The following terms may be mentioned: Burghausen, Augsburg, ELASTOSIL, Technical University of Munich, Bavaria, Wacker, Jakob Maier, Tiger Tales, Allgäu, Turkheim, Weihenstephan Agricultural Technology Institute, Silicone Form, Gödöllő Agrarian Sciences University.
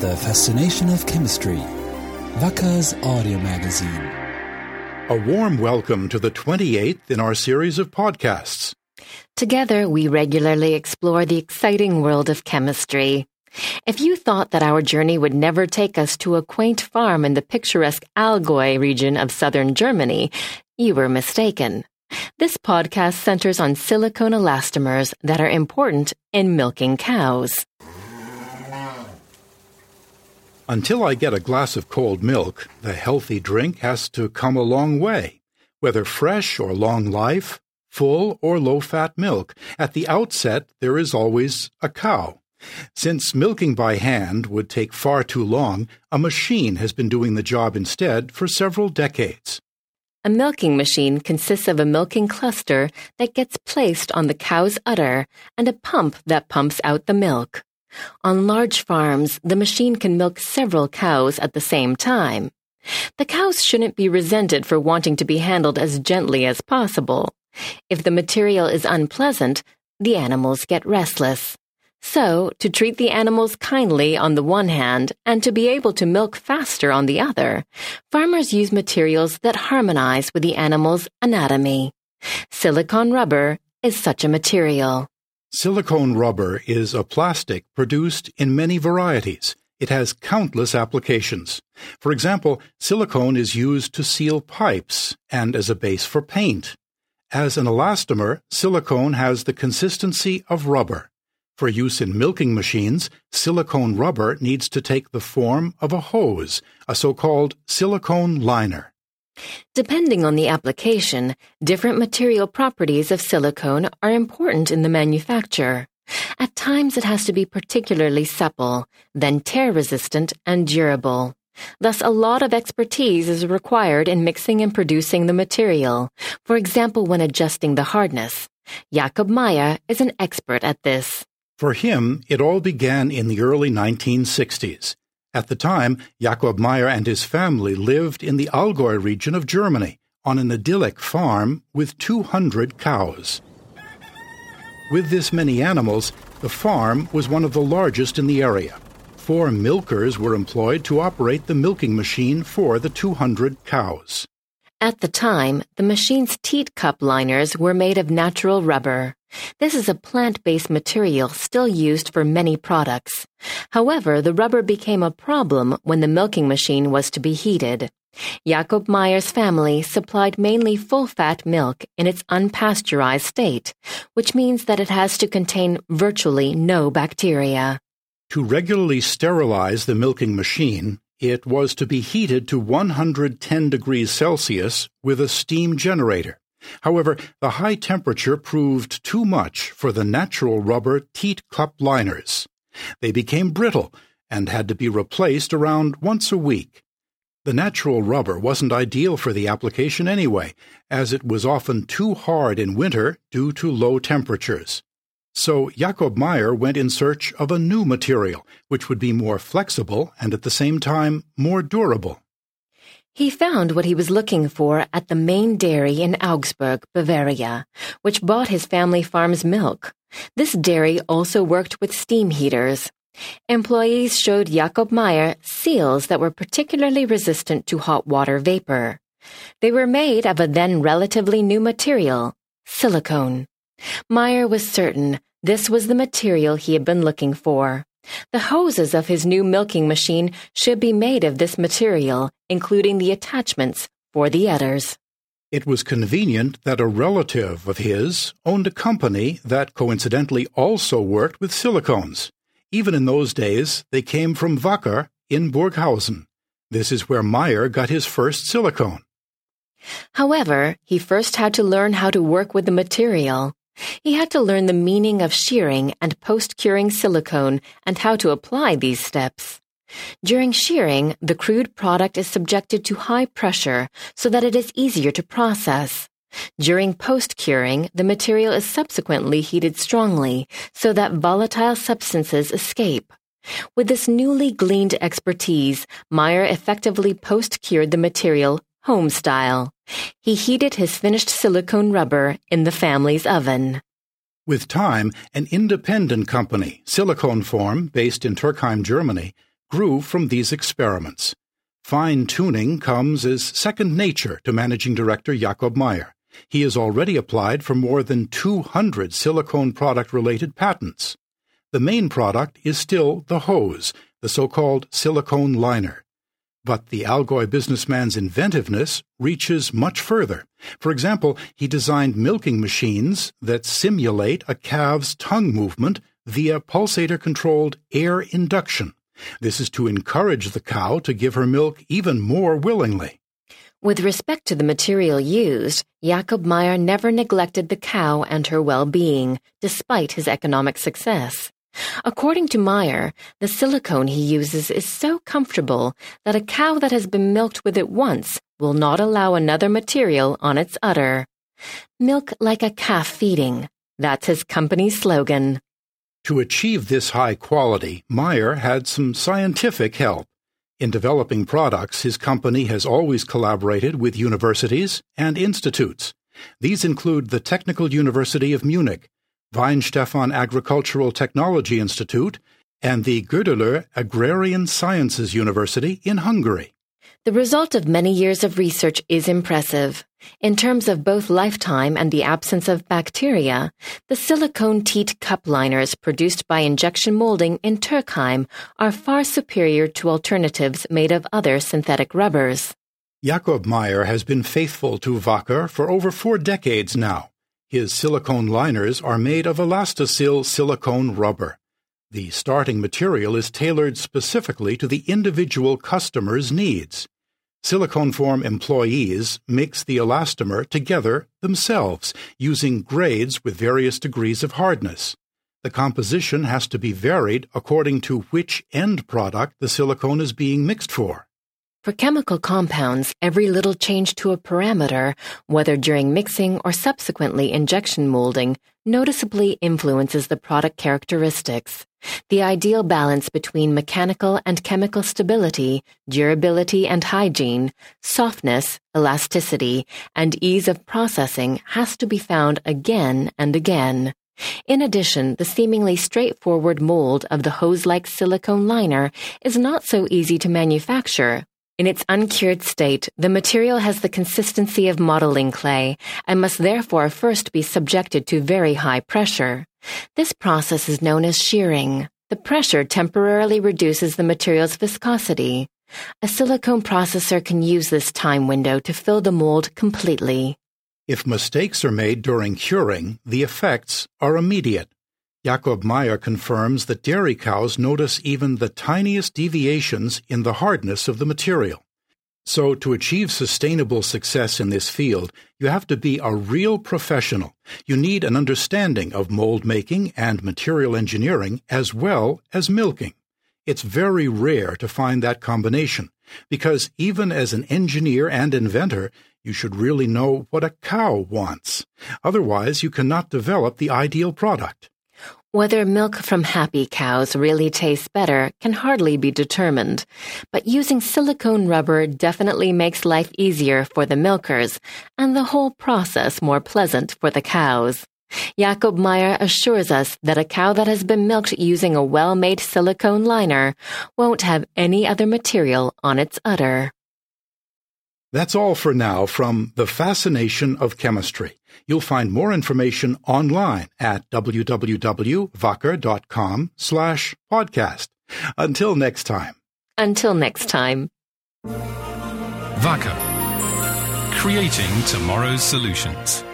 The Fascination of Chemistry, Wacker's audio magazine. A warm welcome to the 28th in our series of podcasts. Together, we regularly explore the exciting world of chemistry. If you thought that our journey would never take us to a quaint farm in the picturesque Allgäu region of southern Germany, you were mistaken. This podcast centers on silicone elastomers that are important in milking cows. Until I get a glass of cold milk, the healthy drink has to come a long way, whether fresh or long life, full or low-fat milk. At the outset, there is always a cow. Since milking by hand would take far too long, a machine has been doing the job instead for several decades. A milking machine consists of a milking cluster that gets placed on the cow's udder and a pump that pumps out the milk. On large farms, the machine can milk several cows at the same time. The cows shouldn't be resented for wanting to be handled as gently as possible. If the material is unpleasant, the animals get restless. So, to treat the animals kindly on the one hand and to be able to milk faster on the other, farmers use materials that harmonize with the animal's anatomy. Silicone rubber is such a material. Silicone rubber is a plastic produced in many varieties. It has countless applications. For example, silicone is used to seal pipes and as a base for paint. As an elastomer, silicone has the consistency of rubber. For use in milking machines, silicone rubber needs to take the form of a hose, a so-called silicone liner. Depending on the application, different material properties of silicone are important in the manufacture. At times it has to be particularly supple, then tear-resistant and durable. Thus, a lot of expertise is required in mixing and producing the material, for example when adjusting the hardness. Jakob Maier is an expert at this. For him, it all began in the early 1960s. At the time, Jakob Maier and his family lived in the Allgäu region of Germany, on an idyllic farm with 200 cows. With this many animals, the farm was one of the largest in the area. 4 milkers were employed to operate the milking machine for the 200 cows. At the time, the machine's teat cup liners were made of natural rubber. This is a plant-based material still used for many products. However, the rubber became a problem when the milking machine was to be heated. Jakob Maier's family supplied mainly full-fat milk in its unpasteurized state, which means that it has to contain virtually no bacteria. To regularly sterilize the milking machine, it was to be heated to 110 degrees Celsius with a steam generator. However, the high temperature proved too much for the natural rubber teat cup liners. They became brittle and had to be replaced around once a week. The natural rubber wasn't ideal for the application anyway, as it was often too hard in winter due to low temperatures. So Jakob Maier went in search of a new material, which would be more flexible and at the same time more durable. He found what he was looking for at the main dairy in Augsburg, Bavaria, which bought his family farm's milk. This dairy also worked with steam heaters. Employees showed Jakob Maier seals that were particularly resistant to hot water vapor. They were made of a then relatively new material, silicone. Maier was certain this was the material he had been looking for. The hoses of his new milking machine should be made of this material, including the attachments for the udders. It was convenient that a relative of his owned a company that coincidentally also worked with silicones. Even in those days, they came from Wacker in Burghausen. This is where Maier got his first silicone. However, he first had to learn how to work with the material. He had to learn the meaning of shearing and post-curing silicone and how to apply these steps. During shearing, the crude product is subjected to high pressure so that it is easier to process. During post-curing, the material is subsequently heated strongly so that volatile substances escape. With this newly gleaned expertise, Maier effectively post-cured the material home style. He heated his finished silicone rubber in the family's oven. With time, an independent company, Silicone Form, based in Turkheim, Germany, grew from these experiments. Fine-tuning comes as second nature to Managing Director Jakob Maier. He has already applied for more than 200 silicone product-related patents. The main product is still the hose, the so-called silicone liner. But the Allgäu businessman's inventiveness reaches much further. For example, he designed milking machines that simulate a calf's tongue movement via pulsator-controlled air induction. This is to encourage the cow to give her milk even more willingly. With respect to the material used, Jakob Maier never neglected the cow and her well-being, despite his economic success. According to Maier, the silicone he uses is so comfortable that a cow that has been milked with it once will not allow another material on its udder. Milk like a calf feeding. That's his company's slogan. To achieve this high quality, Maier had some scientific help. In developing products, his company has always collaborated with universities and institutes. These include the Technical University of Munich, Weihenstephan Agricultural Technology Institute, and the Gödöllő Agrarian Sciences University in Hungary. The result of many years of research is impressive. In terms of both lifetime and the absence of bacteria, the silicone teat cup liners produced by injection molding in Turkheim are far superior to alternatives made of other synthetic rubbers. Jakob Maier has been faithful to Wacker for over 4 decades now. His silicone liners are made of ELASTOSIL silicone rubber. The starting material is tailored specifically to the individual customer's needs. Silicone Form employees mix the elastomer together themselves, using grades with various degrees of hardness. The composition has to be varied according to which end product the silicone is being mixed for. For chemical compounds, every little change to a parameter, whether during mixing or subsequently injection molding, noticeably influences the product characteristics. The ideal balance between mechanical and chemical stability, durability and hygiene, softness, elasticity, and ease of processing has to be found again and again. In addition, the seemingly straightforward mold of the hose-like silicone liner is not so easy to manufacture. In its uncured state, the material has the consistency of modeling clay and must therefore first be subjected to very high pressure. This process is known as shearing. The pressure temporarily reduces the material's viscosity. A silicone processor can use this time window to fill the mold completely. If mistakes are made during curing, the effects are immediate. Jakob Maier confirms that dairy cows notice even the tiniest deviations in the hardness of the material. So, to achieve sustainable success in this field, you have to be a real professional. You need an understanding of mold making and material engineering as well as milking. It's very rare to find that combination, because even as an engineer and inventor, you should really know what a cow wants. Otherwise, you cannot develop the ideal product. Whether milk from happy cows really tastes better can hardly be determined, but using silicone rubber definitely makes life easier for the milkers and the whole process more pleasant for the cows. Jakob Maier assures us that a cow that has been milked using a well-made silicone liner won't have any other material on its udder. That's all for now from The Fascination of Chemistry. You'll find more information online at www.wacker.com/podcast. Until next time. Until next time. Wacker. Creating tomorrow's solutions.